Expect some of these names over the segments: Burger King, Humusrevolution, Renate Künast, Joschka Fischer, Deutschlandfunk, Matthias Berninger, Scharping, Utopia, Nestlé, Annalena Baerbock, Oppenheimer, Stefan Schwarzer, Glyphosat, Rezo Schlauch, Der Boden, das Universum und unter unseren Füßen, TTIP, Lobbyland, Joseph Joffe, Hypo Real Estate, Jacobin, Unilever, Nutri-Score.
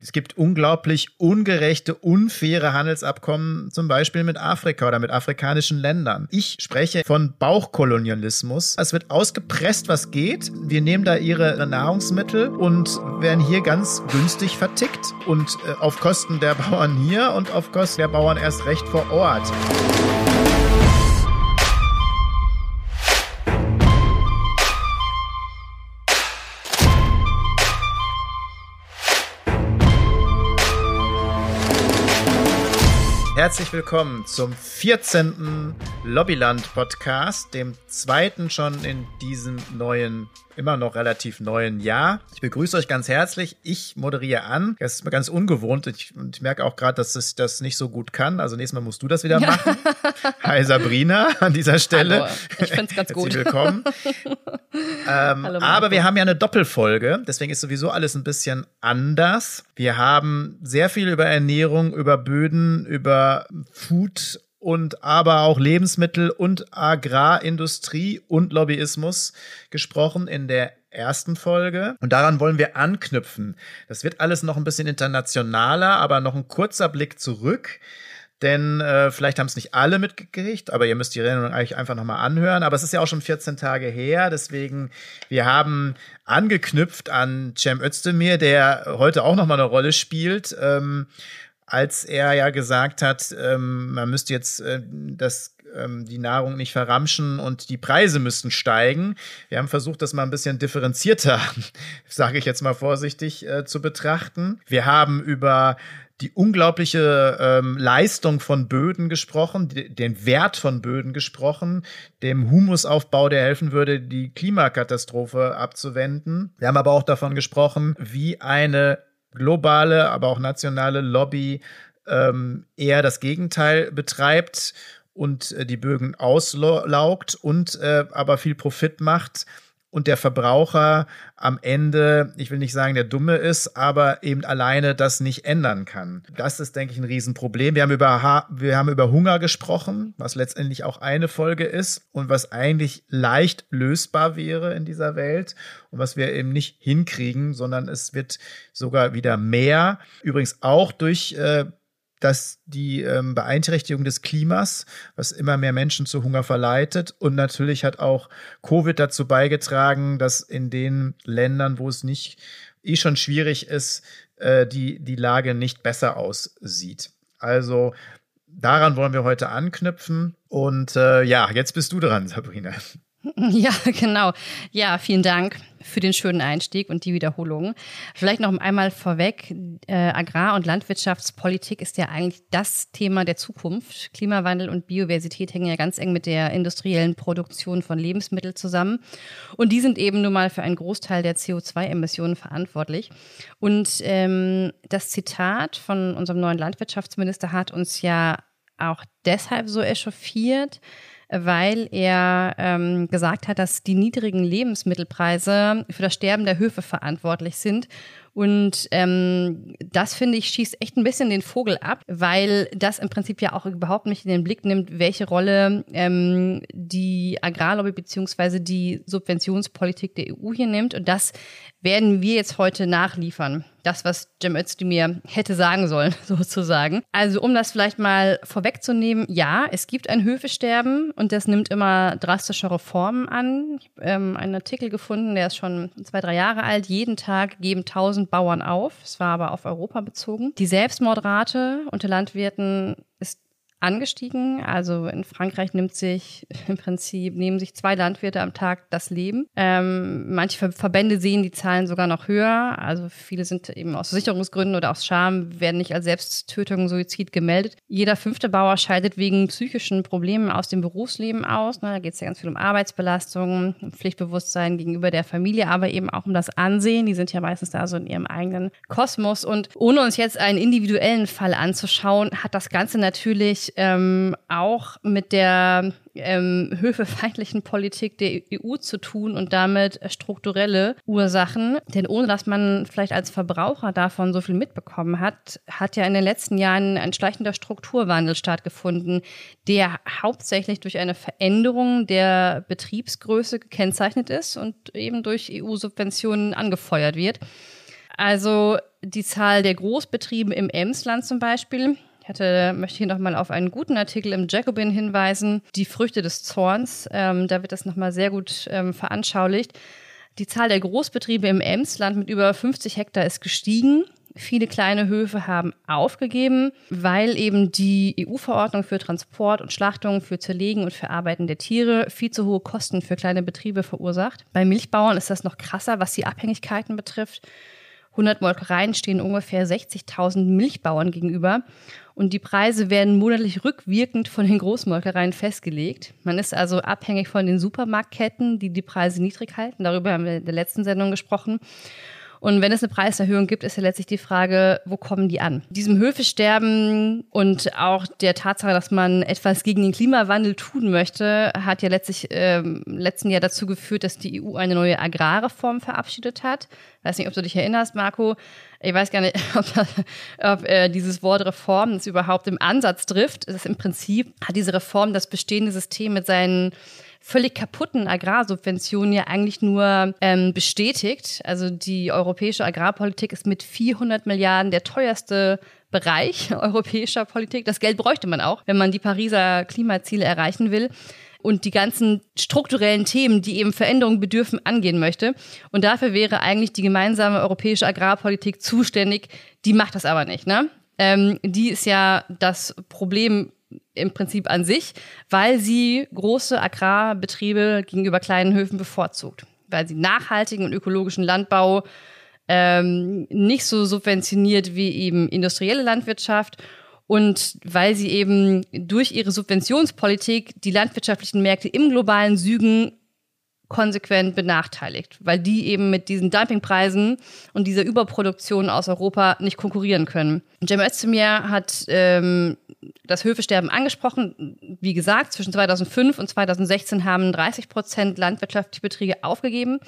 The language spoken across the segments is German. Es gibt unglaublich ungerechte, unfaire Handelsabkommen, zum Beispiel mit Afrika oder mit afrikanischen Ländern. Ich spreche von Bauchkolonialismus. Es wird ausgepresst, was geht. Wir nehmen da ihre Nahrungsmittel und werden hier ganz günstig vertickt. Und auf Kosten der Bauern hier und auf Kosten der Bauern erst recht vor Ort. Herzlich willkommen zum 14. Lobbyland-Podcast, dem zweiten schon in diesem neuen, immer noch relativ neuen Jahr. Ich begrüße euch ganz herzlich. Ich moderiere an. Das ist mir ganz ungewohnt. Ich merke auch gerade, dass ich das nicht so gut kann. Also nächstes Mal musst du das wieder machen. Ja. Hi Sabrina an dieser Stelle. Hallo. Ich finde es ganz gut. Herzlich willkommen. Hallo, aber wir haben ja eine Doppelfolge. Deswegen ist sowieso alles ein bisschen anders. Wir haben sehr viel über Ernährung, über Böden, über Food und aber auch Lebensmittel und Agrarindustrie und Lobbyismus gesprochen in der ersten Folge. Und daran wollen wir anknüpfen. Das wird alles noch ein bisschen internationaler, aber noch ein kurzer Blick zurück. Denn vielleicht haben es nicht alle mitgekriegt, aber ihr müsst die Erinnerung eigentlich einfach nochmal anhören. Aber es ist ja auch schon 14 Tage her, deswegen, wir haben angeknüpft an Cem Özdemir, der heute auch nochmal eine Rolle spielt, als er ja gesagt hat, man müsste jetzt die Nahrung nicht verramschen und die Preise müssten steigen. Wir haben versucht, das mal ein bisschen differenzierter, sage ich jetzt mal vorsichtig, zu betrachten. Wir haben über die unglaubliche Leistung von Böden gesprochen, den Wert von Böden gesprochen, dem Humusaufbau, der helfen würde, die Klimakatastrophe abzuwenden. Wir haben aber auch davon gesprochen, wie eine globale, aber auch nationale Lobby eher das Gegenteil betreibt und die Böden auslaugt und aber viel Profit macht und der Verbraucher am Ende, ich will nicht sagen, der Dumme ist, aber eben alleine das nicht ändern kann. Das ist, denke ich, ein Riesenproblem. Wir haben über Hunger gesprochen, was letztendlich auch eine Folge ist und was eigentlich leicht lösbar wäre in dieser Welt und was wir eben nicht hinkriegen, sondern es wird sogar wieder mehr. Übrigens auch durch dass die Beeinträchtigung des Klimas, was immer mehr Menschen zu Hunger verleitet. Und natürlich hat auch Covid dazu beigetragen, dass in den Ländern, wo es nicht schon schwierig ist, die Lage nicht besser aussieht. Also daran wollen wir heute anknüpfen. Und jetzt bist du dran, Sabrina. Ja, genau. Ja, vielen Dank für den schönen Einstieg und die Wiederholung. Vielleicht noch einmal vorweg, Agrar- und Landwirtschaftspolitik ist ja eigentlich das Thema der Zukunft. Klimawandel und Biodiversität hängen ja ganz eng mit der industriellen Produktion von Lebensmitteln zusammen. Und die sind eben nun mal für einen Großteil der CO2-Emissionen verantwortlich. Und das Zitat von unserem neuen Landwirtschaftsminister hat uns ja auch deshalb so echauffiert, weil er gesagt hat, dass die niedrigen Lebensmittelpreise für das Sterben der Höfe verantwortlich sind. Und das, finde ich, schießt echt ein bisschen den Vogel ab, weil das im Prinzip ja auch überhaupt nicht in den Blick nimmt, welche Rolle die Agrarlobby bzw. die Subventionspolitik der EU hier nimmt. Und das werden wir jetzt heute nachliefern. Das, was Cem Özdemir hätte sagen sollen, sozusagen. Also um das vielleicht mal vorwegzunehmen, ja, es gibt ein Höfesterben und das nimmt immer drastischere Formen an. Ich habe einen Artikel gefunden, der ist schon 2-3 Jahre alt. Jeden Tag geben 1000 Bauern auf. Das war aber auf Europa bezogen. Die Selbstmordrate unter Landwirten ist angestiegen. Also in Frankreich nehmen sich zwei Landwirte am Tag das Leben. Manche Verbände sehen die Zahlen sogar noch höher. Also viele sind eben aus Sicherungsgründen oder aus Scham, werden nicht als Selbsttötung, Suizid gemeldet. Jeder 5. Bauer scheidet wegen psychischen Problemen aus dem Berufsleben aus. Da geht es ja ganz viel um Arbeitsbelastung, um Pflichtbewusstsein gegenüber der Familie, aber eben auch um das Ansehen. Die sind ja meistens da so in ihrem eigenen Kosmos. Und ohne uns jetzt einen individuellen Fall anzuschauen, hat das Ganze natürlich auch mit der höfefeindlichen Politik der EU zu tun und damit strukturelle Ursachen. Denn ohne dass man vielleicht als Verbraucher davon so viel mitbekommen hat, hat ja in den letzten Jahren ein schleichender Strukturwandel stattgefunden, der hauptsächlich durch eine Veränderung der Betriebsgröße gekennzeichnet ist und eben durch EU-Subventionen angefeuert wird. Also die Zahl der Großbetriebe im Emsland zum Beispiel. Möchte hier nochmal auf einen guten Artikel im Jacobin hinweisen, die Früchte des Zorns. Da wird das nochmal sehr gut veranschaulicht. Die Zahl der Großbetriebe im Emsland mit über 50 Hektar ist gestiegen. Viele kleine Höfe haben aufgegeben, weil eben die EU-Verordnung für Transport und Schlachtung, für Zerlegen und Verarbeiten der Tiere viel zu hohe Kosten für kleine Betriebe verursacht. Bei Milchbauern ist das noch krasser, was die Abhängigkeiten betrifft. 100 Molkereien stehen ungefähr 60.000 Milchbauern gegenüber und die Preise werden monatlich rückwirkend von den Großmolkereien festgelegt. Man ist also abhängig von den Supermarktketten, die die Preise niedrig halten. Darüber haben wir in der letzten Sendung gesprochen. Und wenn es eine Preiserhöhung gibt, ist ja letztlich die Frage, wo kommen die an? Diesem Höfesterben und auch der Tatsache, dass man etwas gegen den Klimawandel tun möchte, hat ja letztlich im letzten Jahr dazu geführt, dass die EU eine neue Agrarreform verabschiedet hat. Ich weiß nicht, ob du dich erinnerst, Marco. Ich weiß gar nicht, ob dieses Wort Reform das überhaupt im Ansatz trifft. Das ist im Prinzip, hat diese Reform das bestehende System mit seinen völlig kaputten Agrarsubventionen ja eigentlich nur bestätigt. Also die europäische Agrarpolitik ist mit 400 Milliarden der teuerste Bereich europäischer Politik. Das Geld bräuchte man auch, wenn man die Pariser Klimaziele erreichen will und die ganzen strukturellen Themen, die eben Veränderungen bedürfen, angehen möchte. Und dafür wäre eigentlich die gemeinsame europäische Agrarpolitik zuständig. Die macht das aber nicht, ne? Die ist ja das Problem im Prinzip an sich, weil sie große Agrarbetriebe gegenüber kleinen Höfen bevorzugt, weil sie nachhaltigen und ökologischen Landbau nicht so subventioniert wie eben industrielle Landwirtschaft und weil sie eben durch ihre Subventionspolitik die landwirtschaftlichen Märkte im globalen Süden konsequent benachteiligt, weil die eben mit diesen Dumpingpreisen und dieser Überproduktion aus Europa nicht konkurrieren können. Cem Özdemir hat das Höfesterben angesprochen. Wie gesagt, zwischen 2005 und 2016 haben 30% landwirtschaftliche Betriebe aufgegeben.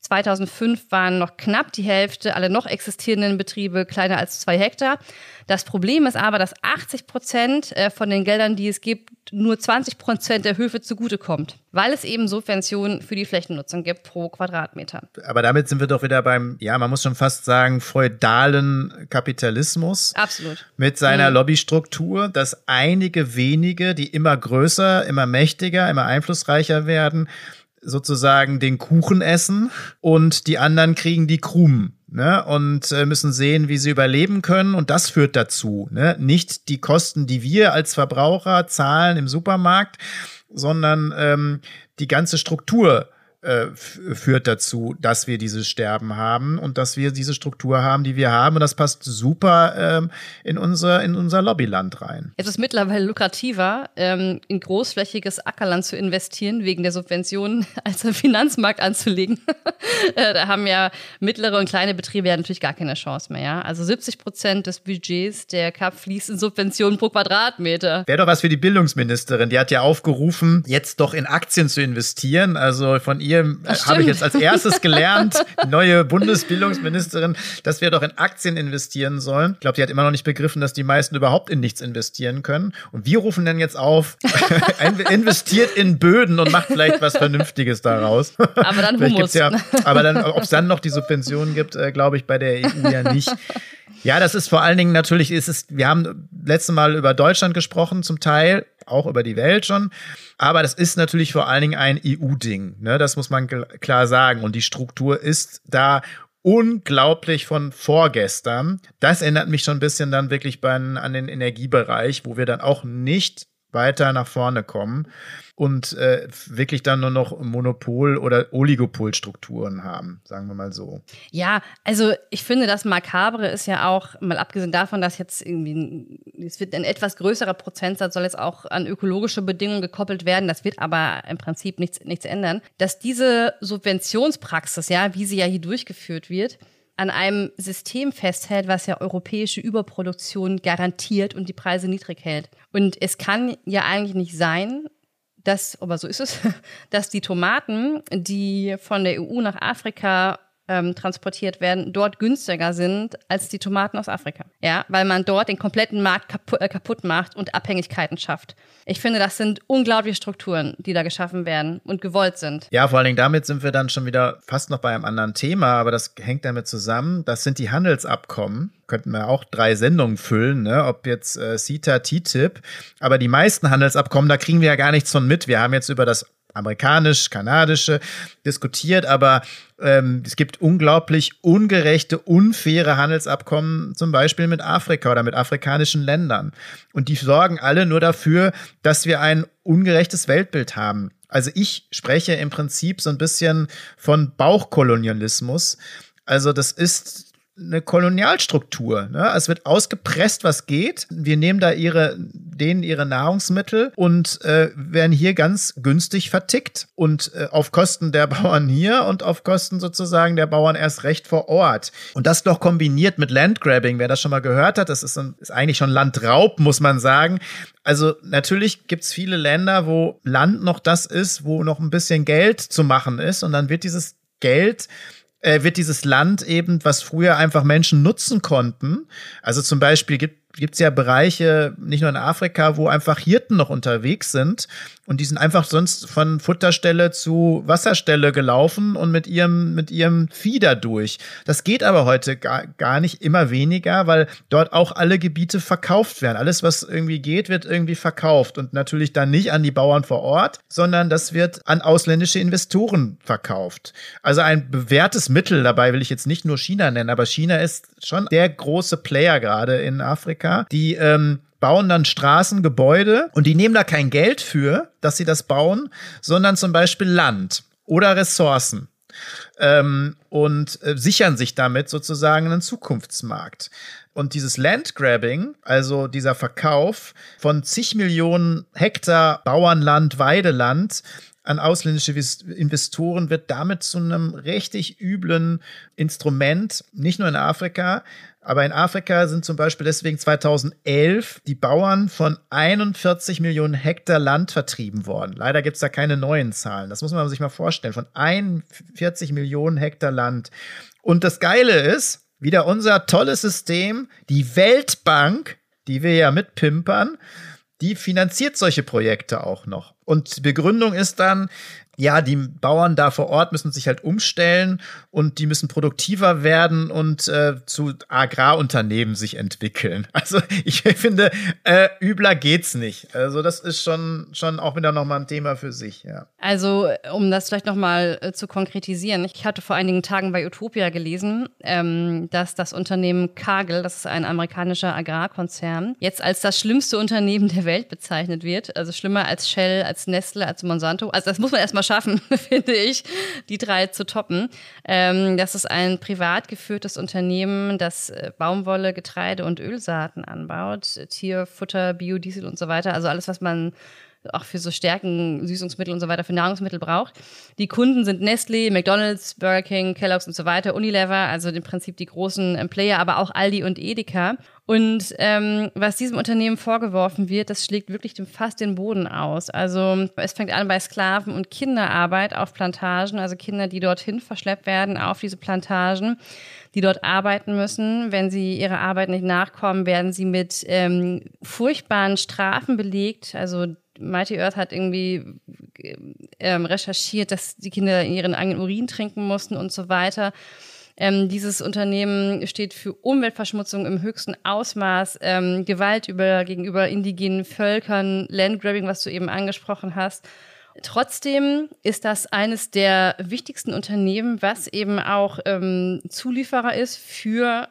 2005 waren noch knapp die Hälfte aller noch existierenden Betriebe kleiner als 2 Hektar. Das Problem ist aber, dass 80% von den Geldern, die es gibt, nur 20% der Höfe zugutekommt, weil es eben Subventionen für die Flächennutzung gibt pro Quadratmeter. Aber damit sind wir doch wieder beim, ja, man muss schon fast sagen, feudalen Kapitalismus. Absolut. Mit seiner Lobbystruktur, dass einige wenige, die immer größer, immer mächtiger, immer einflussreicher werden, sozusagen den Kuchen essen und die anderen kriegen die Krumen, ne? Und müssen sehen, wie sie überleben können. Und das führt dazu, ne? Nicht die Kosten, die wir als Verbraucher zahlen im Supermarkt, sondern die ganze Struktur führt dazu, dass wir dieses Sterben haben und dass wir diese Struktur haben, die wir haben. Und das passt super in unser Lobbyland rein. Es ist mittlerweile lukrativer, in großflächiges Ackerland zu investieren, wegen der Subventionen, als am Finanzmarkt anzulegen. Da haben ja mittlere und kleine Betriebe ja natürlich gar keine Chance mehr. Ja? Also 70% des Budgets der CAP fließt in Subventionen pro Quadratmeter. Wäre doch was für die Bildungsministerin. Die hat ja aufgerufen, jetzt doch in Aktien zu investieren. Also von ihr habe ich jetzt als erstes gelernt, neue Bundesbildungsministerin, dass wir doch in Aktien investieren sollen. Ich glaube, die hat immer noch nicht begriffen, dass die meisten überhaupt in nichts investieren können. Und wir rufen dann jetzt auf, investiert in Böden und macht vielleicht was Vernünftiges daraus. Aber dann Humus. Ja, aber dann, ob es dann noch die Subventionen gibt, glaube ich, bei der EU ja nicht. Ja, das ist vor allen Dingen natürlich, wir haben letztes Mal über Deutschland gesprochen, zum Teil auch über die Welt schon, aber das ist natürlich vor allen Dingen ein EU-Ding, ne? Das muss man klar sagen und die Struktur ist da unglaublich von vorgestern. Das erinnert mich schon ein bisschen dann wirklich an den Energiebereich, wo wir dann auch nicht weiter nach vorne kommen und wirklich dann nur noch Monopol- oder Oligopolstrukturen haben, sagen wir mal so. Ja, also ich finde, das Makabre ist ja auch, mal abgesehen davon, dass jetzt es wird ein etwas größerer Prozentsatz, soll jetzt auch an ökologische Bedingungen gekoppelt werden, das wird aber im Prinzip nichts ändern, dass diese Subventionspraxis, ja, wie sie ja hier durchgeführt wird, an einem System festhält, was ja europäische Überproduktion garantiert und die Preise niedrig hält. Und es kann ja eigentlich nicht sein, dass die Tomaten, die von der EU nach Afrika transportiert werden, dort günstiger sind als die Tomaten aus Afrika. Ja, weil man dort den kompletten Markt kaputt macht und Abhängigkeiten schafft. Ich finde, das sind unglaubliche Strukturen, die da geschaffen werden und gewollt sind. Ja, vor allen Dingen damit sind wir dann schon wieder fast noch bei einem anderen Thema, aber das hängt damit zusammen. Das sind die Handelsabkommen. Könnten wir auch 3 Sendungen füllen, ne? Ob jetzt CETA, TTIP. Aber die meisten Handelsabkommen, da kriegen wir ja gar nichts von mit. Wir haben jetzt über das amerikanisch-kanadische diskutiert, aber es gibt unglaublich ungerechte, unfaire Handelsabkommen, zum Beispiel mit Afrika oder mit afrikanischen Ländern. Und die sorgen alle nur dafür, dass wir ein ungerechtes Weltbild haben. Also ich spreche im Prinzip so ein bisschen von Bauchkolonialismus. Also das ist eine Kolonialstruktur, ne? Es wird ausgepresst, was geht. Wir nehmen da denen ihre Nahrungsmittel und werden hier ganz günstig vertickt. Und auf Kosten der Bauern hier und auf Kosten sozusagen der Bauern erst recht vor Ort. Und das noch kombiniert mit Landgrabbing. Wer das schon mal gehört hat, das ist eigentlich schon Landraub, muss man sagen. Also natürlich gibt es viele Länder, wo Land noch das ist, wo noch ein bisschen Geld zu machen ist. Und dann wird dieses Land eben, was früher einfach Menschen nutzen konnten. Also zum Beispiel gibt's ja Bereiche, nicht nur in Afrika, wo einfach Hirten noch unterwegs sind und die sind einfach sonst von Futterstelle zu Wasserstelle gelaufen und mit ihrem Vieh da durch. Das geht aber heute gar nicht, immer weniger, weil dort auch alle Gebiete verkauft werden. Alles, was irgendwie geht, wird irgendwie verkauft und natürlich dann nicht an die Bauern vor Ort, sondern das wird an ausländische Investoren verkauft. Also ein bewährtes Mittel, dabei will ich jetzt nicht nur China nennen, aber China ist schon der große Player gerade in Afrika. Die bauen dann Straßen, Gebäude und die nehmen da kein Geld für, dass sie das bauen, sondern zum Beispiel Land oder Ressourcen und sichern sich damit sozusagen einen Zukunftsmarkt. Und dieses Landgrabbing, also dieser Verkauf von zig Millionen Hektar Bauernland, Weideland an ausländische Investoren, wird damit zu einem richtig üblen Instrument, nicht nur in Afrika. Aber in Afrika sind zum Beispiel deswegen 2011 die Bauern von 41 Millionen Hektar Land vertrieben worden. Leider gibt es da keine neuen Zahlen. Das muss man sich mal vorstellen. Von 41 Millionen Hektar Land. Und das Geile ist, wieder unser tolles System, die Weltbank, die wir ja mitpimpern, die finanziert solche Projekte auch noch. Und die Begründung ist dann, ja, die Bauern da vor Ort müssen sich halt umstellen und die müssen produktiver werden und zu Agrarunternehmen sich entwickeln. Also ich finde, übler geht's nicht. Also das ist schon auch wieder nochmal ein Thema für sich, ja. Also um das vielleicht nochmal zu konkretisieren. Ich hatte vor einigen Tagen bei Utopia gelesen, dass das Unternehmen Cargill, das ist ein amerikanischer Agrarkonzern, jetzt als das schlimmste Unternehmen der Welt bezeichnet wird. Also schlimmer als Shell, als Nestlé, als Monsanto. Also das muss man erstmal schaffen, finde ich, die 3 zu toppen. Das ist ein privat geführtes Unternehmen, das Baumwolle, Getreide und Ölsaaten anbaut, Tierfutter, Biodiesel und so weiter. Also alles, was man auch für so Stärken, Süßungsmittel und so weiter, für Nahrungsmittel braucht. Die Kunden sind Nestlé, McDonald's, Burger King, Kellogg's und so weiter, Unilever, also im Prinzip die großen Player, aber auch Aldi und Edeka. Und was diesem Unternehmen vorgeworfen wird, das schlägt wirklich fast den Boden aus. Also es fängt an bei Sklaven- und Kinderarbeit auf Plantagen, also Kinder, die dorthin verschleppt werden auf diese Plantagen, die dort arbeiten müssen. Wenn sie ihrer Arbeit nicht nachkommen, werden sie mit furchtbaren Strafen belegt. Also Mighty Earth hat irgendwie recherchiert, dass die Kinder ihren eigenen Urin trinken mussten und so weiter. Dieses Unternehmen steht für Umweltverschmutzung im höchsten Ausmaß, Gewalt gegenüber indigenen Völkern, Landgrabbing, was du eben angesprochen hast. Trotzdem ist das eines der wichtigsten Unternehmen, was eben auch Zulieferer ist für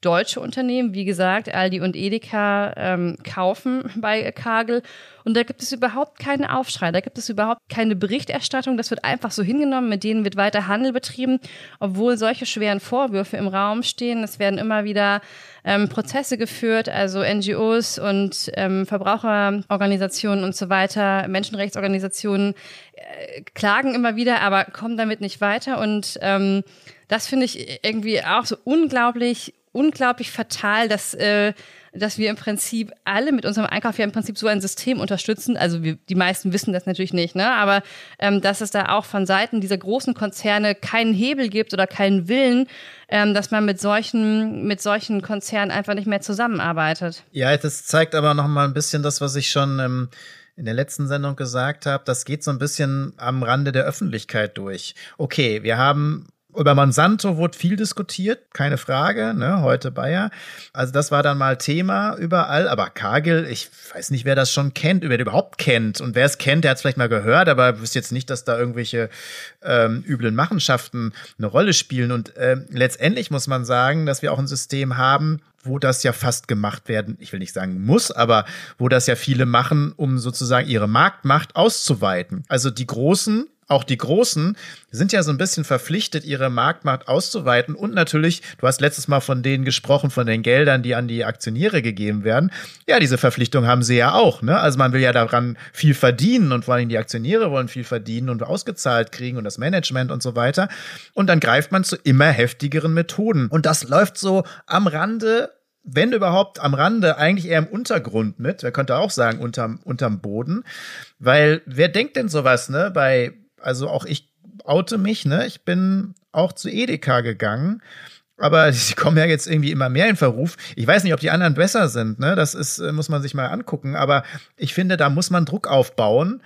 deutsche Unternehmen. Wie gesagt, Aldi und Edeka kaufen bei Cargill. Und da gibt es überhaupt keinen Aufschrei, da gibt es überhaupt keine Berichterstattung. Das wird einfach so hingenommen, mit denen wird weiter Handel betrieben, obwohl solche schweren Vorwürfe im Raum stehen. Es werden immer wieder Prozesse geführt, also NGOs und Verbraucherorganisationen und so weiter, Menschenrechtsorganisationen klagen immer wieder, aber kommen damit nicht weiter. Und das finde ich irgendwie auch so unglaublich unglaublich fatal, dass wir im Prinzip alle mit unserem Einkauf ja im Prinzip so ein System unterstützen. Also die meisten wissen das natürlich nicht, ne? Aber dass es da auch von Seiten dieser großen Konzerne keinen Hebel gibt oder keinen Willen, dass man mit solchen Konzernen einfach nicht mehr zusammenarbeitet. Ja, das zeigt aber noch mal ein bisschen das, was ich schon in der letzten Sendung gesagt habe. Das geht so ein bisschen am Rande der Öffentlichkeit durch. Okay, wir haben über Monsanto wurde viel diskutiert, keine Frage, ne, heute Bayer. Also das war dann mal Thema überall, aber Cargill, ich weiß nicht, wer das schon kennt, wer überhaupt kennt. Und wer es kennt, der hat es vielleicht mal gehört, aber wüsste jetzt nicht, dass da irgendwelche üblen Machenschaften eine Rolle spielen. Und letztendlich muss man sagen, dass wir auch ein System haben, wo das ja fast gemacht werden, ich will nicht sagen muss, aber wo das ja viele machen, um sozusagen ihre Marktmacht auszuweiten. Also die Großen sind ja so ein bisschen verpflichtet, ihre Marktmacht auszuweiten. Und natürlich, du hast letztes Mal von denen gesprochen, von den Geldern, die an die Aktionäre gegeben werden. Ja, diese Verpflichtung haben sie ja auch, ne? Also man will ja daran viel verdienen und vor allem die Aktionäre wollen viel verdienen und ausgezahlt kriegen und das Management und so weiter. Und dann greift man zu immer heftigeren Methoden. Und das läuft so am Rande, wenn überhaupt am Rande, eigentlich eher im Untergrund mit. Man könnte auch sagen, unterm Boden. Weil wer denkt denn sowas, ne? Also auch ich oute mich, ne? Ich bin auch zu Edeka gegangen, aber die kommen ja jetzt irgendwie immer mehr in Verruf. Ich weiß nicht, ob die anderen besser sind, ne? Das ist, muss man sich mal angucken, aber ich finde, da muss man Druck aufbauen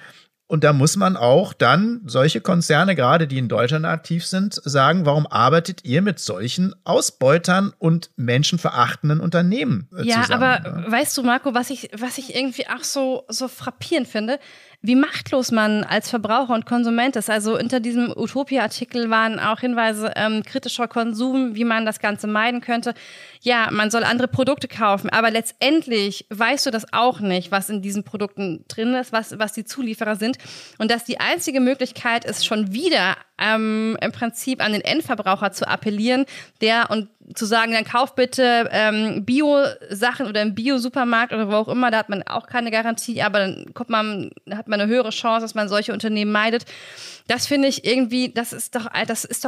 und da muss man auch dann solche Konzerne, gerade die in Deutschland aktiv sind, sagen, warum arbeitet ihr mit solchen Ausbeutern und menschenverachtenden Unternehmen zusammen? Ja, aber ne? Weißt du, Marco, was ich irgendwie auch so frappierend finde, wie machtlos man als Verbraucher und Konsument ist. Also unter diesem Utopia-Artikel waren auch Hinweise, kritischer Konsum, wie man das Ganze meiden könnte. Ja, man soll andere Produkte kaufen, aber letztendlich weißt du das auch nicht, was in diesen Produkten drin ist, was die Zulieferer sind. Und dass die einzige Möglichkeit ist, schon wieder im Prinzip an den Endverbraucher zu appellieren, und zu sagen, dann kauf bitte Bio-Sachen oder im Bio-Supermarkt oder wo auch immer, da hat man auch keine Garantie, aber dann hat man eine höhere Chance, dass man solche Unternehmen meidet. Das finde ich irgendwie, das ist doch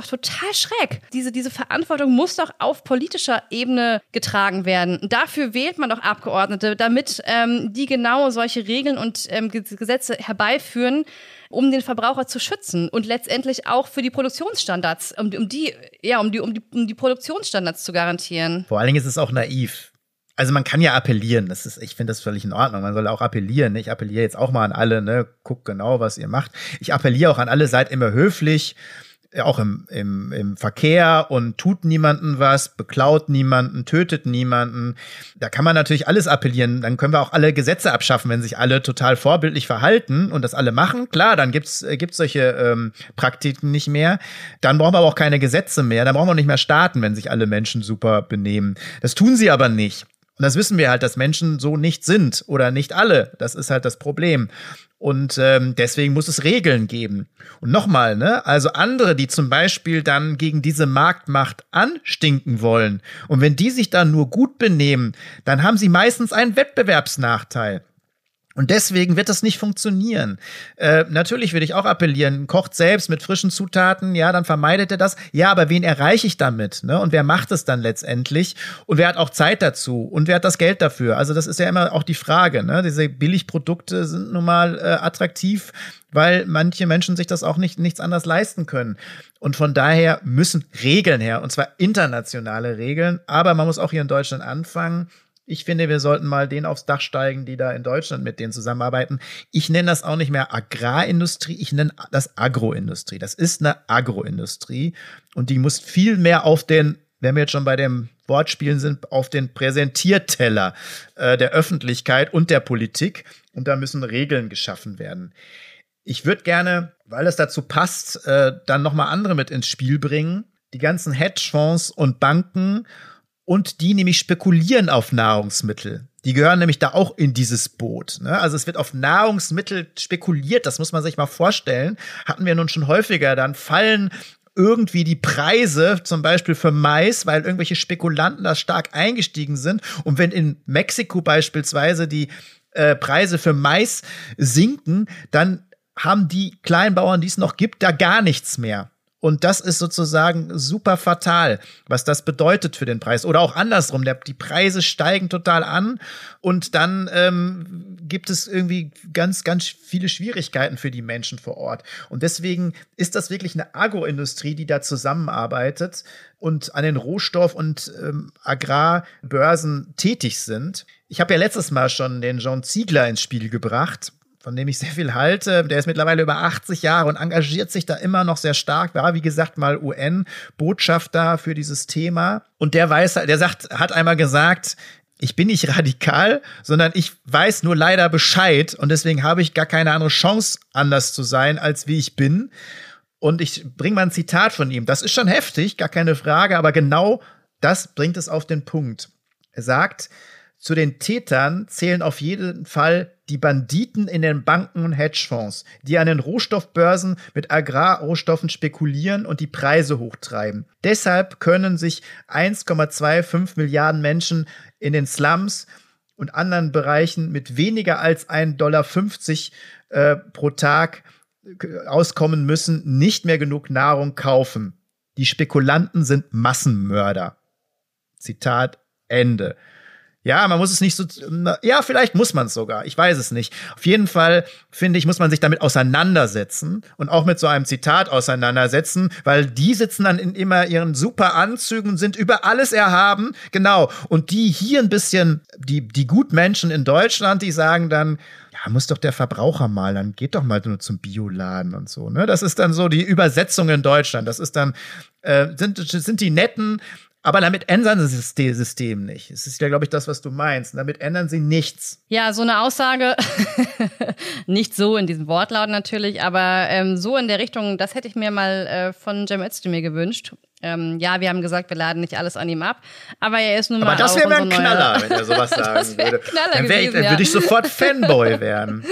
total schräg. Diese Verantwortung muss doch auf politischer Ebene getragen werden. Und dafür wählt man doch Abgeordnete, damit die genau solche Regeln und Gesetze herbeiführen, um den Verbraucher zu schützen und letztendlich auch für die Produktionsstandards, um die Produktionsstandards zu garantieren. Vor allen Dingen ist es auch naiv. Also man kann ja appellieren, ich finde das völlig in Ordnung, man soll auch appellieren, ne? Ich appelliere jetzt auch mal an alle, ne? Guckt genau, was ihr macht. Ich appelliere auch an alle, seid immer höflich, auch im Verkehr und tut niemanden was, beklaut niemanden, tötet niemanden. Da kann man natürlich alles appellieren. Dann können wir auch alle Gesetze abschaffen, wenn sich alle total vorbildlich verhalten und das alle machen. Klar, dann gibt's solche Praktiken nicht mehr. Dann brauchen wir aber auch keine Gesetze mehr. Dann brauchen wir nicht mehr Staaten, wenn sich alle Menschen super benehmen. Das tun sie aber nicht. Und das wissen wir halt, dass Menschen so nicht sind oder nicht alle. Das ist halt das Problem. Und deswegen muss es Regeln geben. Und nochmal, ne? Also andere, die zum Beispiel dann gegen diese Marktmacht anstinken wollen. Und wenn die sich dann nur gut benehmen, dann haben sie meistens einen Wettbewerbsnachteil. Und deswegen wird das nicht funktionieren. Natürlich würde ich auch appellieren, kocht selbst mit frischen Zutaten, ja, dann vermeidet er das. Ja, aber wen erreiche ich damit, ne? Und wer macht es dann letztendlich? Und wer hat auch Zeit dazu? Und wer hat das Geld dafür? Also das ist ja immer auch die Frage, ne? Diese Billigprodukte sind nun mal attraktiv, weil manche Menschen sich das auch nichts anderes leisten können. Und von daher müssen Regeln her, und zwar internationale Regeln. Aber man muss auch hier in Deutschland anfangen. Ich finde, wir sollten mal denen aufs Dach steigen, die da in Deutschland mit denen zusammenarbeiten. Ich nenne das auch nicht mehr Agrarindustrie, ich nenne das Agroindustrie. Das ist eine Agroindustrie und die muss viel mehr auf den, wenn wir jetzt schon bei dem Wortspielen sind, auf den Präsentierteller der Öffentlichkeit und der Politik. Und da müssen Regeln geschaffen werden. Ich würde gerne, weil es dazu passt, dann nochmal andere mit ins Spiel bringen. Die ganzen Hedgefonds und Banken. Und die nämlich spekulieren auf Nahrungsmittel. Die gehören nämlich da auch in dieses Boot, ne? Also es wird auf Nahrungsmittel spekuliert, das muss man sich mal vorstellen. Hatten wir nun schon häufiger, dann fallen irgendwie die Preise, zum Beispiel für Mais, weil irgendwelche Spekulanten da stark eingestiegen sind. Und wenn in Mexiko beispielsweise die Preise für Mais sinken, dann haben die Kleinbauern, die es noch gibt, da gar nichts mehr. Und das ist sozusagen super fatal, was das bedeutet für den Preis. Oder auch andersrum, die Preise steigen total an und dann gibt es irgendwie ganz, ganz viele Schwierigkeiten für die Menschen vor Ort. Und deswegen ist das wirklich eine Agroindustrie, die da zusammenarbeitet und an den Rohstoff- und Agrarbörsen tätig sind. Ich habe ja letztes Mal schon den Jean Ziegler ins Spiel gebracht, von dem ich sehr viel halte. Der ist mittlerweile über 80 Jahre und engagiert sich da immer noch sehr stark. War, wie gesagt, mal UN-Botschafter für dieses Thema. Und der hat einmal gesagt, ich bin nicht radikal, sondern ich weiß nur leider Bescheid. Und deswegen habe ich gar keine andere Chance, anders zu sein, als wie ich bin. Und ich bringe mal ein Zitat von ihm. Das ist schon heftig, gar keine Frage. Aber genau das bringt es auf den Punkt. Er sagt, zu den Tätern zählen auf jeden Fall die Banditen in den Banken und Hedgefonds, die an den Rohstoffbörsen mit Agrarrohstoffen spekulieren und die Preise hochtreiben. Deshalb können sich 1,25 Milliarden Menschen in den Slums und anderen Bereichen mit weniger als $1,50 pro Tag auskommen müssen, nicht mehr genug Nahrung kaufen. Die Spekulanten sind Massenmörder. Zitat Ende. Ja, man muss es nicht so, ja, vielleicht muss man es sogar, ich weiß es nicht. Auf jeden Fall, finde ich, muss man sich damit auseinandersetzen und auch mit so einem Zitat auseinandersetzen, weil die sitzen dann in immer ihren super Anzügen, sind über alles erhaben, genau. Und die hier ein bisschen, die Gutmenschen in Deutschland, die sagen dann, ja, muss doch der Verbraucher mal, dann geht doch mal nur zum Bioladen und so, ne? Das ist dann so die Übersetzung in Deutschland, das ist dann, sind die Netten. Aber damit ändern sie das System nicht. Es ist ja, glaube ich, das, was du meinst. Damit ändern sie nichts. Ja, so eine Aussage, nicht so in diesem Wortlaut natürlich, aber so in der Richtung, das hätte ich mir mal von Cem Özdemir gewünscht. Ja, wir haben gesagt, wir laden nicht alles an ihm ab, aber er ist nun mal. Aber das wäre ein Knaller, wenn er sowas sagen würde. Dann würde ich sofort Fanboy werden.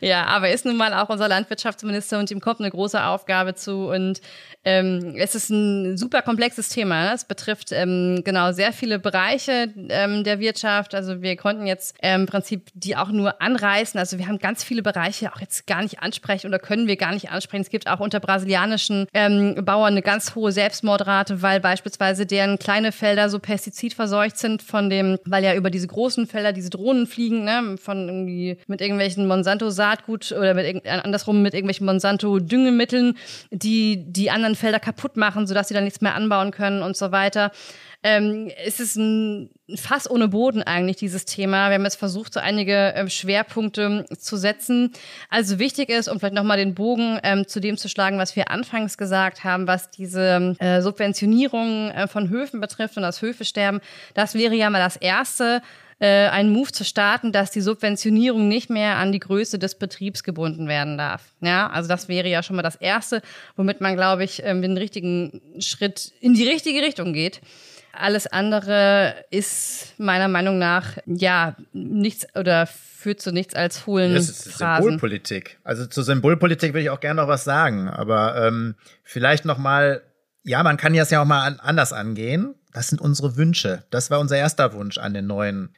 Ja, aber er ist nun mal auch unser Landwirtschaftsminister und ihm kommt eine große Aufgabe zu und es ist ein super komplexes Thema. Es betrifft genau sehr viele Bereiche der Wirtschaft. Also wir konnten jetzt im Prinzip die auch nur anreißen. Also wir haben ganz viele Bereiche auch jetzt gar nicht ansprechen oder können wir gar nicht ansprechen. Es gibt auch unter brasilianischen Bauern eine ganz hohe Selbstmordrate, weil beispielsweise deren kleine Felder so pestizidverseucht sind von dem, weil ja über diese großen Felder diese Drohnen fliegen, ne, von irgendwie mit irgendwelchen Monsanto-Saatgut oder mit irgendwelchen Monsanto-Düngemitteln, die anderen Felder kaputt machen, sodass sie dann nichts mehr anbauen können und so weiter. Es ist ein Fass ohne Boden eigentlich, dieses Thema. Wir haben jetzt versucht, so einige Schwerpunkte zu setzen. Also wichtig ist, um vielleicht nochmal den Bogen zu dem zu schlagen, was wir anfangs gesagt haben, was diese Subventionierung von Höfen betrifft und das Höfesterben, das wäre ja mal das Erste, einen Move zu starten, dass die Subventionierung nicht mehr an die Größe des Betriebs gebunden werden darf. Ja, also das wäre ja schon mal das Erste, womit man, glaube ich, den richtigen Schritt in die richtige Richtung geht. Alles andere ist meiner Meinung nach, ja, nichts oder führt zu nichts als hohlen Phrasen. Das ist Symbolpolitik. Also zur Symbolpolitik will ich auch gerne noch was sagen, aber vielleicht noch mal, ja, man kann das ja auch mal anders angehen. Das sind unsere Wünsche. Das war unser erster Wunsch an den neuen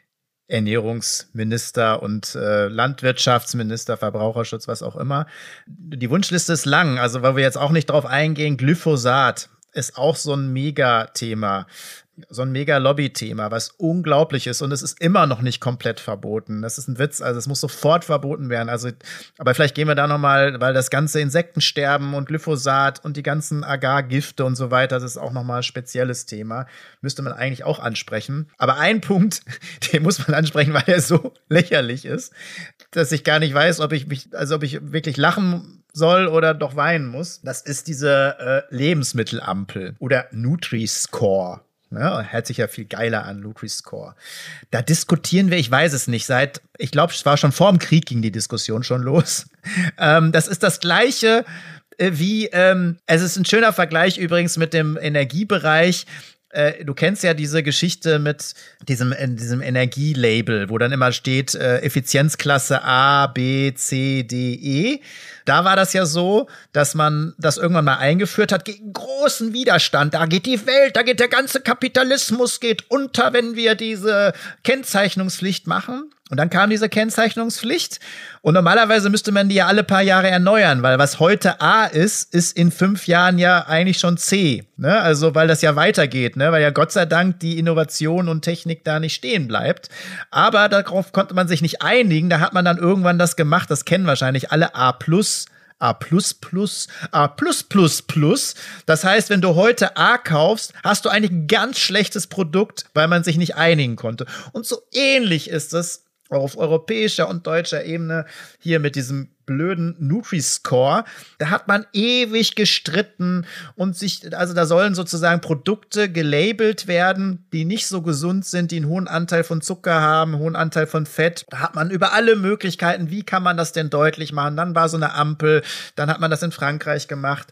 Ernährungsminister und Landwirtschaftsminister, Verbraucherschutz, was auch immer. Die Wunschliste ist lang, also weil wir jetzt auch nicht drauf eingehen, Glyphosat ist auch so ein Megathema, so ein Mega-Lobby-Thema, was unglaublich ist und es ist immer noch nicht komplett verboten. Das ist ein Witz, also es muss sofort verboten werden. Also, aber vielleicht gehen wir da nochmal, weil das ganze Insektensterben und Glyphosat und die ganzen Agargifte und so weiter, das ist auch nochmal ein spezielles Thema. Müsste man eigentlich auch ansprechen. Aber ein Punkt, den muss man ansprechen, weil er so lächerlich ist, dass ich gar nicht weiß, ob ich wirklich lachen soll oder doch weinen muss. Das ist diese Lebensmittelampel oder Nutri-Score. Ja, hört sich ja viel geiler an, Nutri-Score. Da diskutieren wir, ich weiß es nicht, ich glaube, es war schon vor dem Krieg ging die Diskussion schon los. Das ist das Gleiche wie, es ist ein schöner Vergleich übrigens mit dem Energiebereich. Du kennst ja diese Geschichte mit diesem Energielabel, wo dann immer steht Effizienzklasse A, B, C, D, E. Da war das ja so, dass man das irgendwann mal eingeführt hat gegen großen Widerstand. Da geht die Welt, da geht der ganze Kapitalismus geht unter, wenn wir diese Kennzeichnungspflicht machen. Und dann kam diese Kennzeichnungspflicht und normalerweise müsste man die ja alle paar Jahre erneuern, weil was heute A ist, ist in 5 Jahren ja eigentlich schon C, ne? Also weil das ja weitergeht, ne? Weil ja Gott sei Dank die Innovation und Technik da nicht stehen bleibt. Aber darauf konnte man sich nicht einigen, da hat man dann irgendwann das gemacht, das kennen wahrscheinlich alle, A+, A++, A++++. Das heißt, wenn du heute A kaufst, hast du eigentlich ein ganz schlechtes Produkt, weil man sich nicht einigen konnte. Und so ähnlich ist es auf europäischer und deutscher Ebene hier mit diesem blöden Nutri-Score. Da hat man ewig gestritten und sich, also da sollen sozusagen Produkte gelabelt werden, die nicht so gesund sind, die einen hohen Anteil von Zucker haben, einen hohen Anteil von Fett. Da hat man über alle Möglichkeiten, wie kann man das denn deutlich machen? Dann war so eine Ampel, dann hat man das in Frankreich gemacht.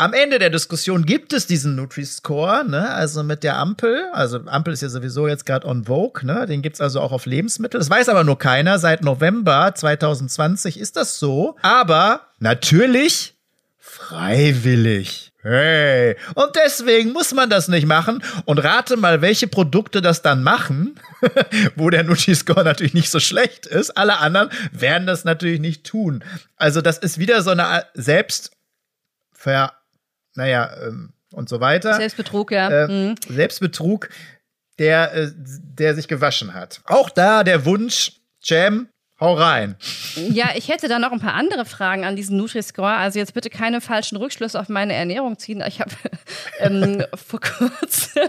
Am Ende der Diskussion gibt es diesen Nutri-Score, ne? Also mit der Ampel. Also Ampel ist ja sowieso jetzt gerade on vogue, ne? Den gibt's also auch auf Lebensmittel. Das weiß aber nur keiner. Seit November 2020 ist das so. Aber natürlich freiwillig. Hey. Und deswegen muss man das nicht machen. Und rate mal, welche Produkte das dann machen, wo der Nutri-Score natürlich nicht so schlecht ist. Alle anderen werden das natürlich nicht tun. Also das ist wieder so eine Selbstverantwortung. Naja, und so weiter. Selbstbetrug, ja. Selbstbetrug, der sich gewaschen hat. Auch da der Wunsch, Cem, hau rein. Ja, ich hätte da noch ein paar andere Fragen an diesen Nutri-Score. Also jetzt bitte keine falschen Rückschlüsse auf meine Ernährung ziehen. Ich habe vor kurzem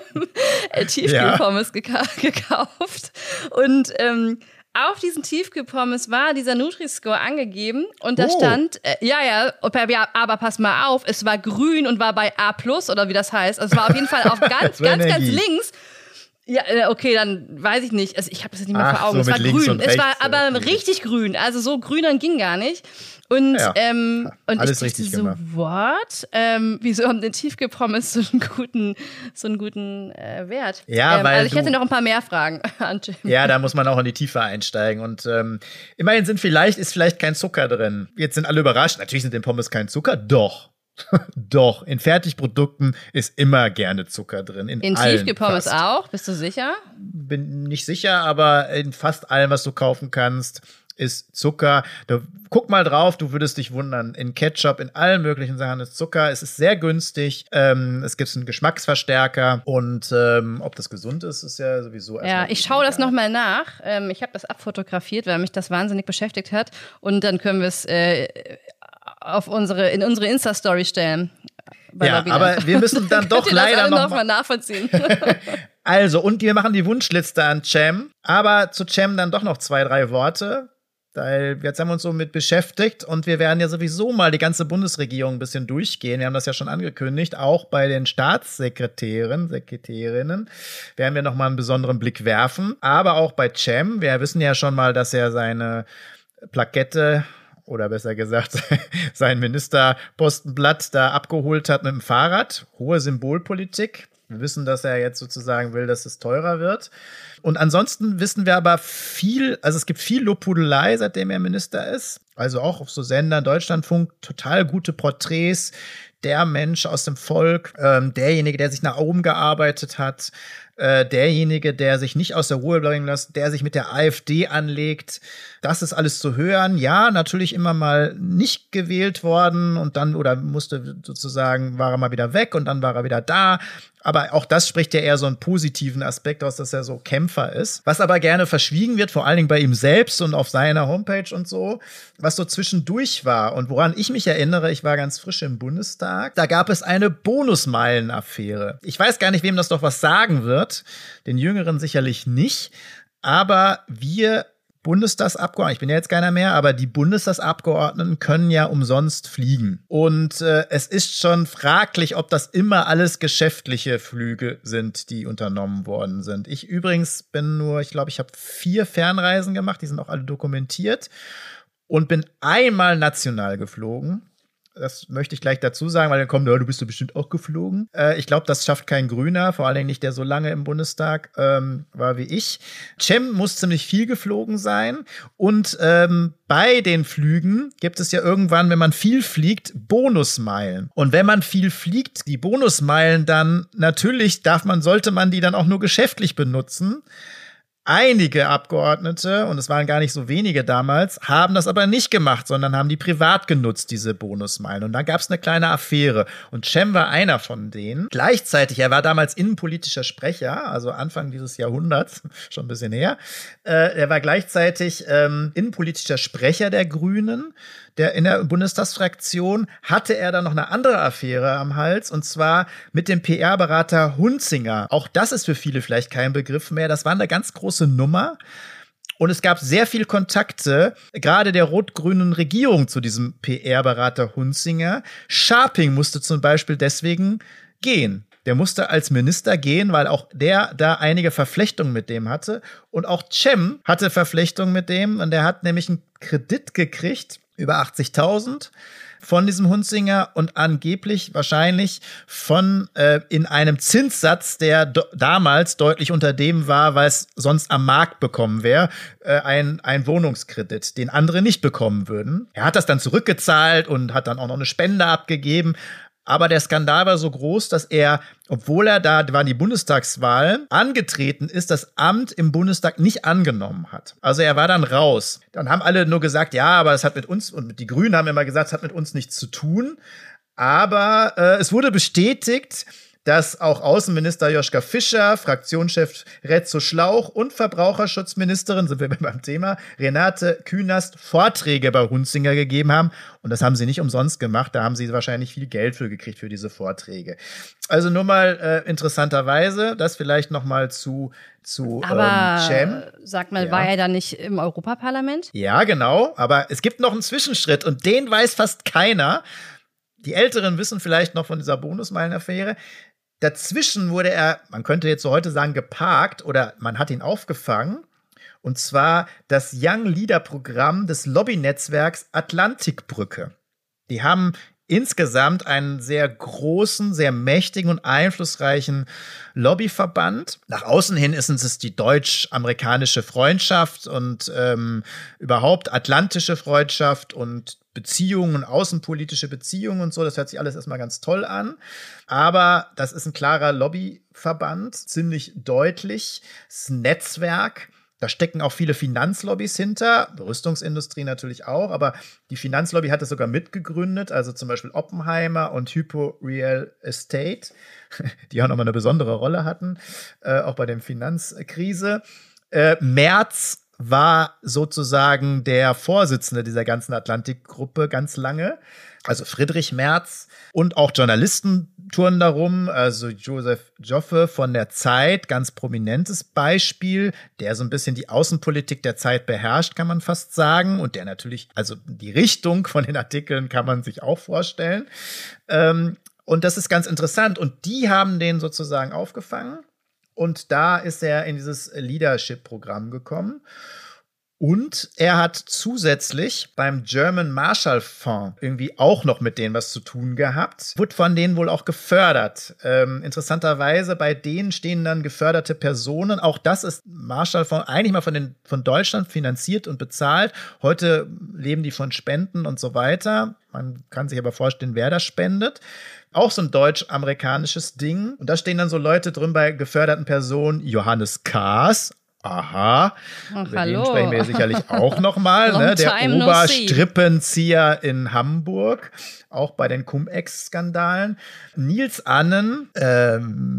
Tiefkühlpommes gekauft und auf diesen Tiefkühlpommes war dieser Nutri-Score angegeben und da stand, aber pass mal auf, es war grün und war bei A+ oder wie das heißt. Also es war auf jeden Fall auf ganz, ganz links. Ja, okay, dann weiß ich nicht. Also ich habe das nicht mehr vor Augen. So es war grün. Es war aber richtig grün. Also so grüner ging gar nicht. Und, ja, und alles ich richtig so, what? Wieso haben den Tiefkühlpommes so einen guten Wert? Ja, weil also ich hätte noch ein paar mehr Fragen an Jim. Ja, da muss man auch in die Tiefe einsteigen. Und immerhin ist vielleicht kein Zucker drin. Jetzt sind alle überrascht. Natürlich sind in Pommes kein Zucker. Doch, in Fertigprodukten ist immer gerne Zucker drin. In Tiefkühlpommes auch? Bist du sicher? Bin nicht sicher, aber in fast allem, was du kaufen kannst, ist Zucker. Guck mal drauf, du würdest dich wundern. In Ketchup, in allen möglichen Sachen ist Zucker. Es ist sehr günstig. Es gibt einen Geschmacksverstärker. Und ob das gesund ist, ist ja sowieso erstmal. Ja, ich schaue das nochmal nach. Ich habe das abfotografiert, weil mich das wahnsinnig beschäftigt hat. Und dann können wir es in unsere Insta-Story stellen. Ja, Lobbyland. Aber wir müssen dann doch leider noch mal nachvollziehen. Also, und wir machen die Wunschliste an Cem. Aber zu Cem dann doch noch 2, 3 Worte. Weil jetzt haben wir uns so mit beschäftigt und wir werden ja sowieso mal die ganze Bundesregierung ein bisschen durchgehen. Wir haben das ja schon angekündigt, auch bei den Sekretärinnen werden wir nochmal einen besonderen Blick werfen. Aber auch bei Cem, wir wissen ja schon mal, dass er seine Plakette oder besser gesagt, sein Ministerpostenblatt da abgeholt hat mit dem Fahrrad. Hohe Symbolpolitik. Wir wissen, dass er jetzt sozusagen will, dass es teurer wird. Und ansonsten wissen wir aber viel, also es gibt viel Lobpudelei, seitdem er Minister ist. Also auch auf so Sendern, Deutschlandfunk, total gute Porträts. Der Mensch aus dem Volk, derjenige, der sich nach oben gearbeitet hat, derjenige, der sich nicht aus der Ruhe bringen lässt, der sich mit der AfD anlegt. Das ist alles zu hören. Ja, natürlich immer mal nicht gewählt worden und dann, oder musste sozusagen, war er mal wieder weg und dann war er wieder da. Aber auch das spricht ja eher so einen positiven Aspekt aus, dass er so Kämpfer ist. Was aber gerne verschwiegen wird, vor allen Dingen bei ihm selbst und auf seiner Homepage und so, was so zwischendurch war. Und woran ich mich erinnere, ich war ganz frisch im Bundestag, da gab es eine Bonusmeilen-Affäre. Ich weiß gar nicht, wem das doch was sagen wird. Den Jüngeren sicherlich nicht. Aber wir Bundestagsabgeordneten, ich bin ja jetzt keiner mehr, aber die Bundestagsabgeordneten können ja umsonst fliegen. Und es ist schon fraglich, ob das immer alles geschäftliche Flüge sind, die unternommen worden sind. Ich übrigens ich habe 4 Fernreisen gemacht, die sind auch alle dokumentiert und bin einmal national geflogen. Das möchte ich gleich dazu sagen, weil dann kommt, du bist doch bestimmt auch geflogen. Ich glaube, das schafft kein Grüner, vor allen Dingen nicht, der so lange im Bundestag war wie ich. Cem muss ziemlich viel geflogen sein. Und bei den Flügen gibt es ja irgendwann, wenn man viel fliegt, Bonusmeilen. Und wenn man viel fliegt, die Bonusmeilen dann, natürlich sollte man die dann auch nur geschäftlich benutzen. Einige Abgeordnete, und es waren gar nicht so wenige damals, haben das aber nicht gemacht, sondern haben die privat genutzt, diese Bonusmeilen. Und da gab es eine kleine Affäre. Und Cem war einer von denen. Gleichzeitig, er war damals innenpolitischer Sprecher, also Anfang dieses Jahrhunderts, schon ein bisschen her. Er war gleichzeitig innenpolitischer Sprecher der Grünen, der in der Bundestagsfraktion, hatte er dann noch eine andere Affäre am Hals, und zwar mit dem PR-Berater Hunzinger. Auch das ist für viele vielleicht kein Begriff mehr. Das war eine ganz große Nummer. Und es gab sehr viel Kontakte, gerade der rot-grünen Regierung, zu diesem PR-Berater Hunzinger. Scharping musste zum Beispiel deswegen gehen. Der musste als Minister gehen, weil auch der da einige Verflechtungen mit dem hatte. Und auch Cem hatte Verflechtungen mit dem. Und der hat nämlich einen Kredit gekriegt, über 80.000 von diesem Hunzinger, und angeblich wahrscheinlich von in einem Zinssatz, der damals deutlich unter dem war, weil es sonst am Markt bekommen wäre, ein Wohnungskredit, den andere nicht bekommen würden. Er hat das dann zurückgezahlt und hat dann auch noch eine Spende abgegeben. Aber der Skandal war so groß, dass er, obwohl er da war, die Bundestagswahl angetreten ist, das Amt im Bundestag nicht angenommen hat. Also er war dann raus. Dann haben alle nur gesagt, ja, aber das hat mit uns, und die Grünen haben immer gesagt, es hat mit uns nichts zu tun. Aber es wurde bestätigt, dass auch Außenminister Joschka Fischer, Fraktionschef Rezo Schlauch und Verbraucherschutzministerin, sind wir beim Thema, Renate Künast, Vorträge bei Hunzinger gegeben haben. Und das haben sie nicht umsonst gemacht. Da haben sie wahrscheinlich viel Geld für gekriegt, für diese Vorträge. Also nur mal interessanterweise, das vielleicht noch mal zu Cem. Sag mal, ja. War er da nicht im Europaparlament? Ja, genau. Aber es gibt noch einen Zwischenschritt, und den weiß fast keiner. Die Älteren wissen vielleicht noch von dieser Bonusmeilenaffäre. Dazwischen wurde er, man könnte jetzt so heute sagen, geparkt, oder man hat ihn aufgefangen. Und zwar das Young Leader Programm des Lobbynetzwerks Atlantikbrücke. Die haben insgesamt einen sehr großen, sehr mächtigen und einflussreichen Lobbyverband. Nach außen hin ist es die deutsch-amerikanische Freundschaft und überhaupt atlantische Freundschaft und Beziehungen, außenpolitische Beziehungen und so. Das hört sich alles erstmal ganz toll an. Aber das ist ein klarer Lobbyverband, ziemlich deutlich. Das Netzwerk, da stecken auch viele Finanzlobbys hinter, Rüstungsindustrie natürlich auch, aber die Finanzlobby hat es sogar mitgegründet, also zum Beispiel Oppenheimer und Hypo Real Estate, die auch nochmal eine besondere Rolle hatten, auch bei der Finanzkrise. Merz war sozusagen der Vorsitzende dieser ganzen Atlantikgruppe ganz lange, also Friedrich Merz, und auch Journalisten touren darum, also Joseph Joffe von der Zeit, ganz prominentes Beispiel, der so ein bisschen die Außenpolitik der Zeit beherrscht, kann man fast sagen, und der natürlich, also die Richtung von den Artikeln kann man sich auch vorstellen, und das ist ganz interessant, und die haben den sozusagen aufgefangen. Und da ist er in dieses Leadership-Programm gekommen. Und er hat zusätzlich beim German Marshall Fund irgendwie auch noch mit denen was zu tun gehabt. Wurde von denen wohl auch gefördert. Interessanterweise, bei denen stehen dann geförderte Personen. Auch das ist Marshall Fund eigentlich mal von Deutschland finanziert und bezahlt. Heute leben die von Spenden und so weiter. Man kann sich aber vorstellen, wer das spendet. Auch so ein deutsch-amerikanisches Ding. Und da stehen dann so Leute drin bei geförderten Personen. Johannes Kahrs. Aha. Ach, über hallo. Den sprechen wir sicherlich auch nochmal. Ne? Der Oberstrippenzieher in Hamburg. Auch bei den Cum-Ex-Skandalen. Nils Annen,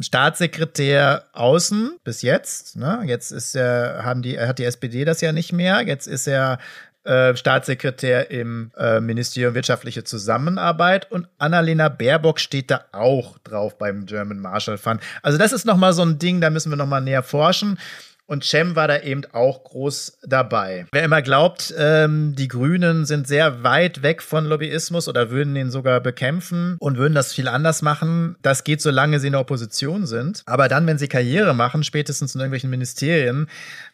Staatssekretär Außen bis jetzt. Ne? Jetzt ist er, hat die SPD das ja nicht mehr. Jetzt ist er Staatssekretär im Ministerium Wirtschaftliche Zusammenarbeit, und Annalena Baerbock steht da auch drauf beim German Marshall Fund. Also das ist nochmal so ein Ding, da müssen wir nochmal näher forschen. Und Cem war da eben auch groß dabei. Wer immer glaubt, die Grünen sind sehr weit weg von Lobbyismus oder würden den sogar bekämpfen und würden das viel anders machen, das geht, solange sie in der Opposition sind. Aber dann, wenn sie Karriere machen, spätestens in irgendwelchen Ministerien,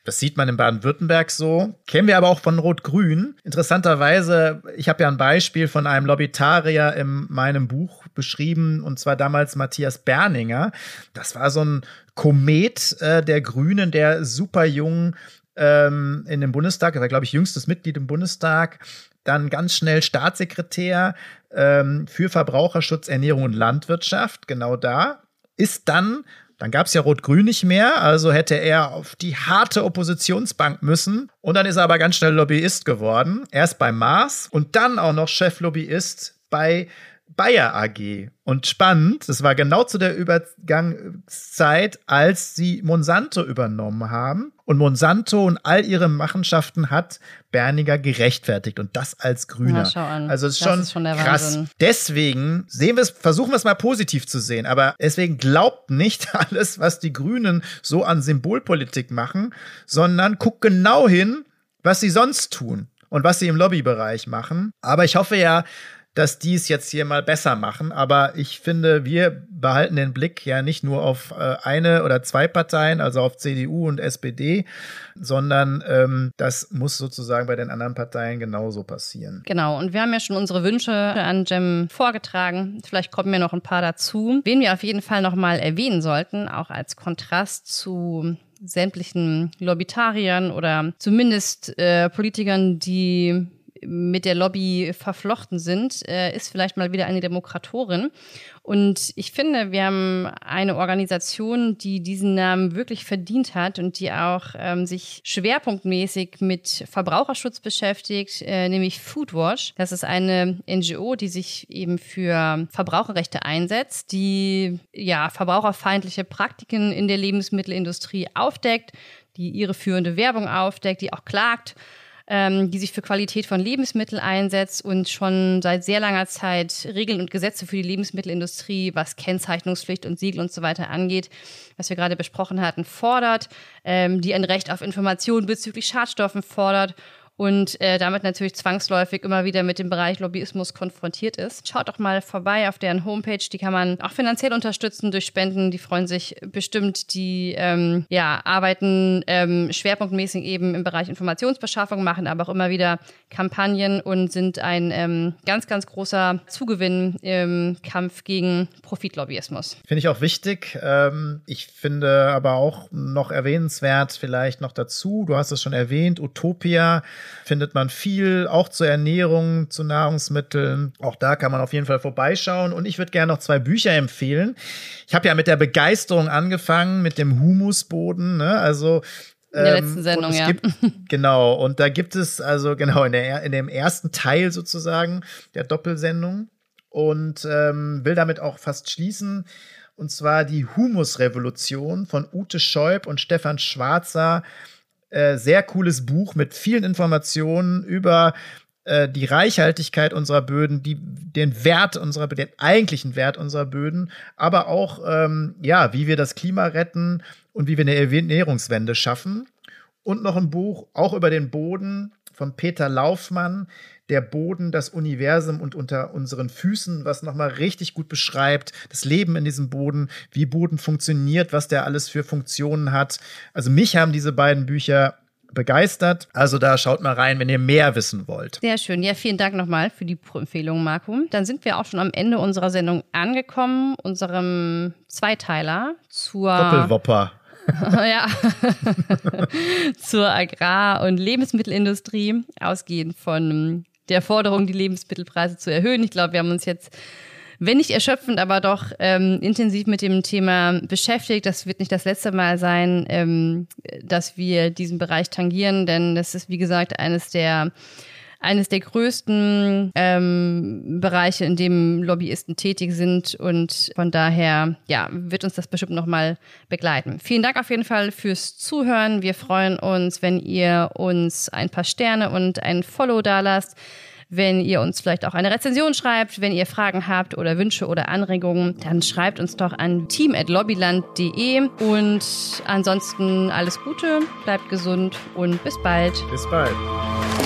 das sieht man in Baden-Württemberg so, kennen wir aber auch von Rot-Grün. Interessanterweise, ich habe ja ein Beispiel von einem Lobbytarier in meinem Buch beschrieben, und zwar damals Matthias Berninger. Das war so ein Komet der Grünen, der super jung in dem Bundestag, er war, glaube ich, jüngstes Mitglied im Bundestag, dann ganz schnell Staatssekretär für Verbraucherschutz, Ernährung und Landwirtschaft, genau da, ist dann Dann gab es ja Rot-Grün nicht mehr, also hätte er auf die harte Oppositionsbank müssen. Und dann ist er aber ganz schnell Lobbyist geworden. Erst bei Mars und dann auch noch Cheflobbyist bei Bayer AG. Und spannend, das war genau zu der Übergangszeit, als sie Monsanto übernommen haben. Und Monsanto und all ihre Machenschaften hat Berninger gerechtfertigt. Und das als Grüner. Ja, also es ist schon krass. Wahnsinn. Deswegen sehen wir es, versuchen wir es mal positiv zu sehen. Aber deswegen glaubt nicht alles, was die Grünen so an Symbolpolitik machen, sondern guckt genau hin, was sie sonst tun und was sie im Lobbybereich machen. Aber ich hoffe ja, dass die es jetzt hier mal besser machen. Aber ich finde, wir behalten den Blick ja nicht nur auf eine oder zwei Parteien, also auf CDU und SPD, sondern das muss sozusagen bei den anderen Parteien genauso passieren. Genau, und wir haben ja schon unsere Wünsche an Cem vorgetragen. Vielleicht kommen mir noch ein paar dazu. Wen wir auf jeden Fall noch mal erwähnen sollten, auch als Kontrast zu sämtlichen Lobbytariern oder zumindest Politikern, die mit der Lobby verflochten sind, ist vielleicht mal wieder eine Demokratorin. Und ich finde, wir haben eine Organisation, die diesen Namen wirklich verdient hat und die auch sich schwerpunktmäßig mit Verbraucherschutz beschäftigt, nämlich Foodwatch. Das ist eine NGO, die sich eben für Verbraucherrechte einsetzt, die ja verbraucherfeindliche Praktiken in der Lebensmittelindustrie aufdeckt, die irreführende Werbung aufdeckt, die auch klagt, die sich für Qualität von Lebensmitteln einsetzt und schon seit sehr langer Zeit Regeln und Gesetze für die Lebensmittelindustrie, was Kennzeichnungspflicht und Siegel und so weiter angeht, was wir gerade besprochen hatten, fordert, die ein Recht auf Informationen bezüglich Schadstoffen fordert und damit natürlich zwangsläufig immer wieder mit dem Bereich Lobbyismus konfrontiert ist. Schaut doch mal vorbei auf deren Homepage, die kann man auch finanziell unterstützen durch Spenden, die freuen sich bestimmt, die arbeiten schwerpunktmäßig eben im Bereich Informationsbeschaffung, machen aber auch immer wieder Kampagnen und sind ein ganz, ganz großer Zugewinn im Kampf gegen Profitlobbyismus. Finde ich auch wichtig. Ich finde aber auch noch erwähnenswert vielleicht noch dazu, du hast es schon erwähnt, Utopia, findet man viel, auch zur Ernährung, zu Nahrungsmitteln. Auch da kann man auf jeden Fall vorbeischauen. Und ich würde gerne noch 2 Bücher empfehlen. Ich habe ja mit der Begeisterung angefangen, mit dem Humusboden, ne? Also in der letzten Sendung, ja. Genau, und da gibt es also genau in dem ersten Teil sozusagen der Doppelsendung und will damit auch fast schließen. Und zwar die Humusrevolution von Ute Scheub und Stefan Schwarzer. Sehr cooles Buch mit vielen Informationen über die Reichhaltigkeit unserer Böden, den eigentlichen Wert unserer Böden, aber auch, wie wir das Klima retten und wie wir eine Ernährungswende schaffen. Und noch ein Buch, auch über den Boden, von Peter Laufmann, Der Boden, das Universum und unter unseren Füßen, was nochmal richtig gut beschreibt, das Leben in diesem Boden, wie Boden funktioniert, was der alles für Funktionen hat. Also mich haben diese beiden Bücher begeistert. Also da schaut mal rein, wenn ihr mehr wissen wollt. Sehr schön. Ja, vielen Dank nochmal für die Buchempfehlung, Marco. Dann sind wir auch schon am Ende unserer Sendung angekommen, unserem Zweiteiler zur Doppelwopper. Ja, zur Agrar- und Lebensmittelindustrie, ausgehend von der Forderung, die Lebensmittelpreise zu erhöhen. Ich glaube, wir haben uns jetzt, wenn nicht erschöpfend, aber doch intensiv mit dem Thema beschäftigt. Das wird nicht das letzte Mal sein, dass wir diesen Bereich tangieren, denn das ist, wie gesagt, eines der größten Bereiche, in dem Lobbyisten tätig sind. Und von daher wird uns das bestimmt nochmal begleiten. Vielen Dank auf jeden Fall fürs Zuhören. Wir freuen uns, wenn ihr uns ein paar Sterne und ein Follow dalasst, wenn ihr uns vielleicht auch eine Rezension schreibt, wenn ihr Fragen habt oder Wünsche oder Anregungen, dann schreibt uns doch an team@lobbyland.de. Und ansonsten alles Gute, bleibt gesund und bis bald. Bis bald.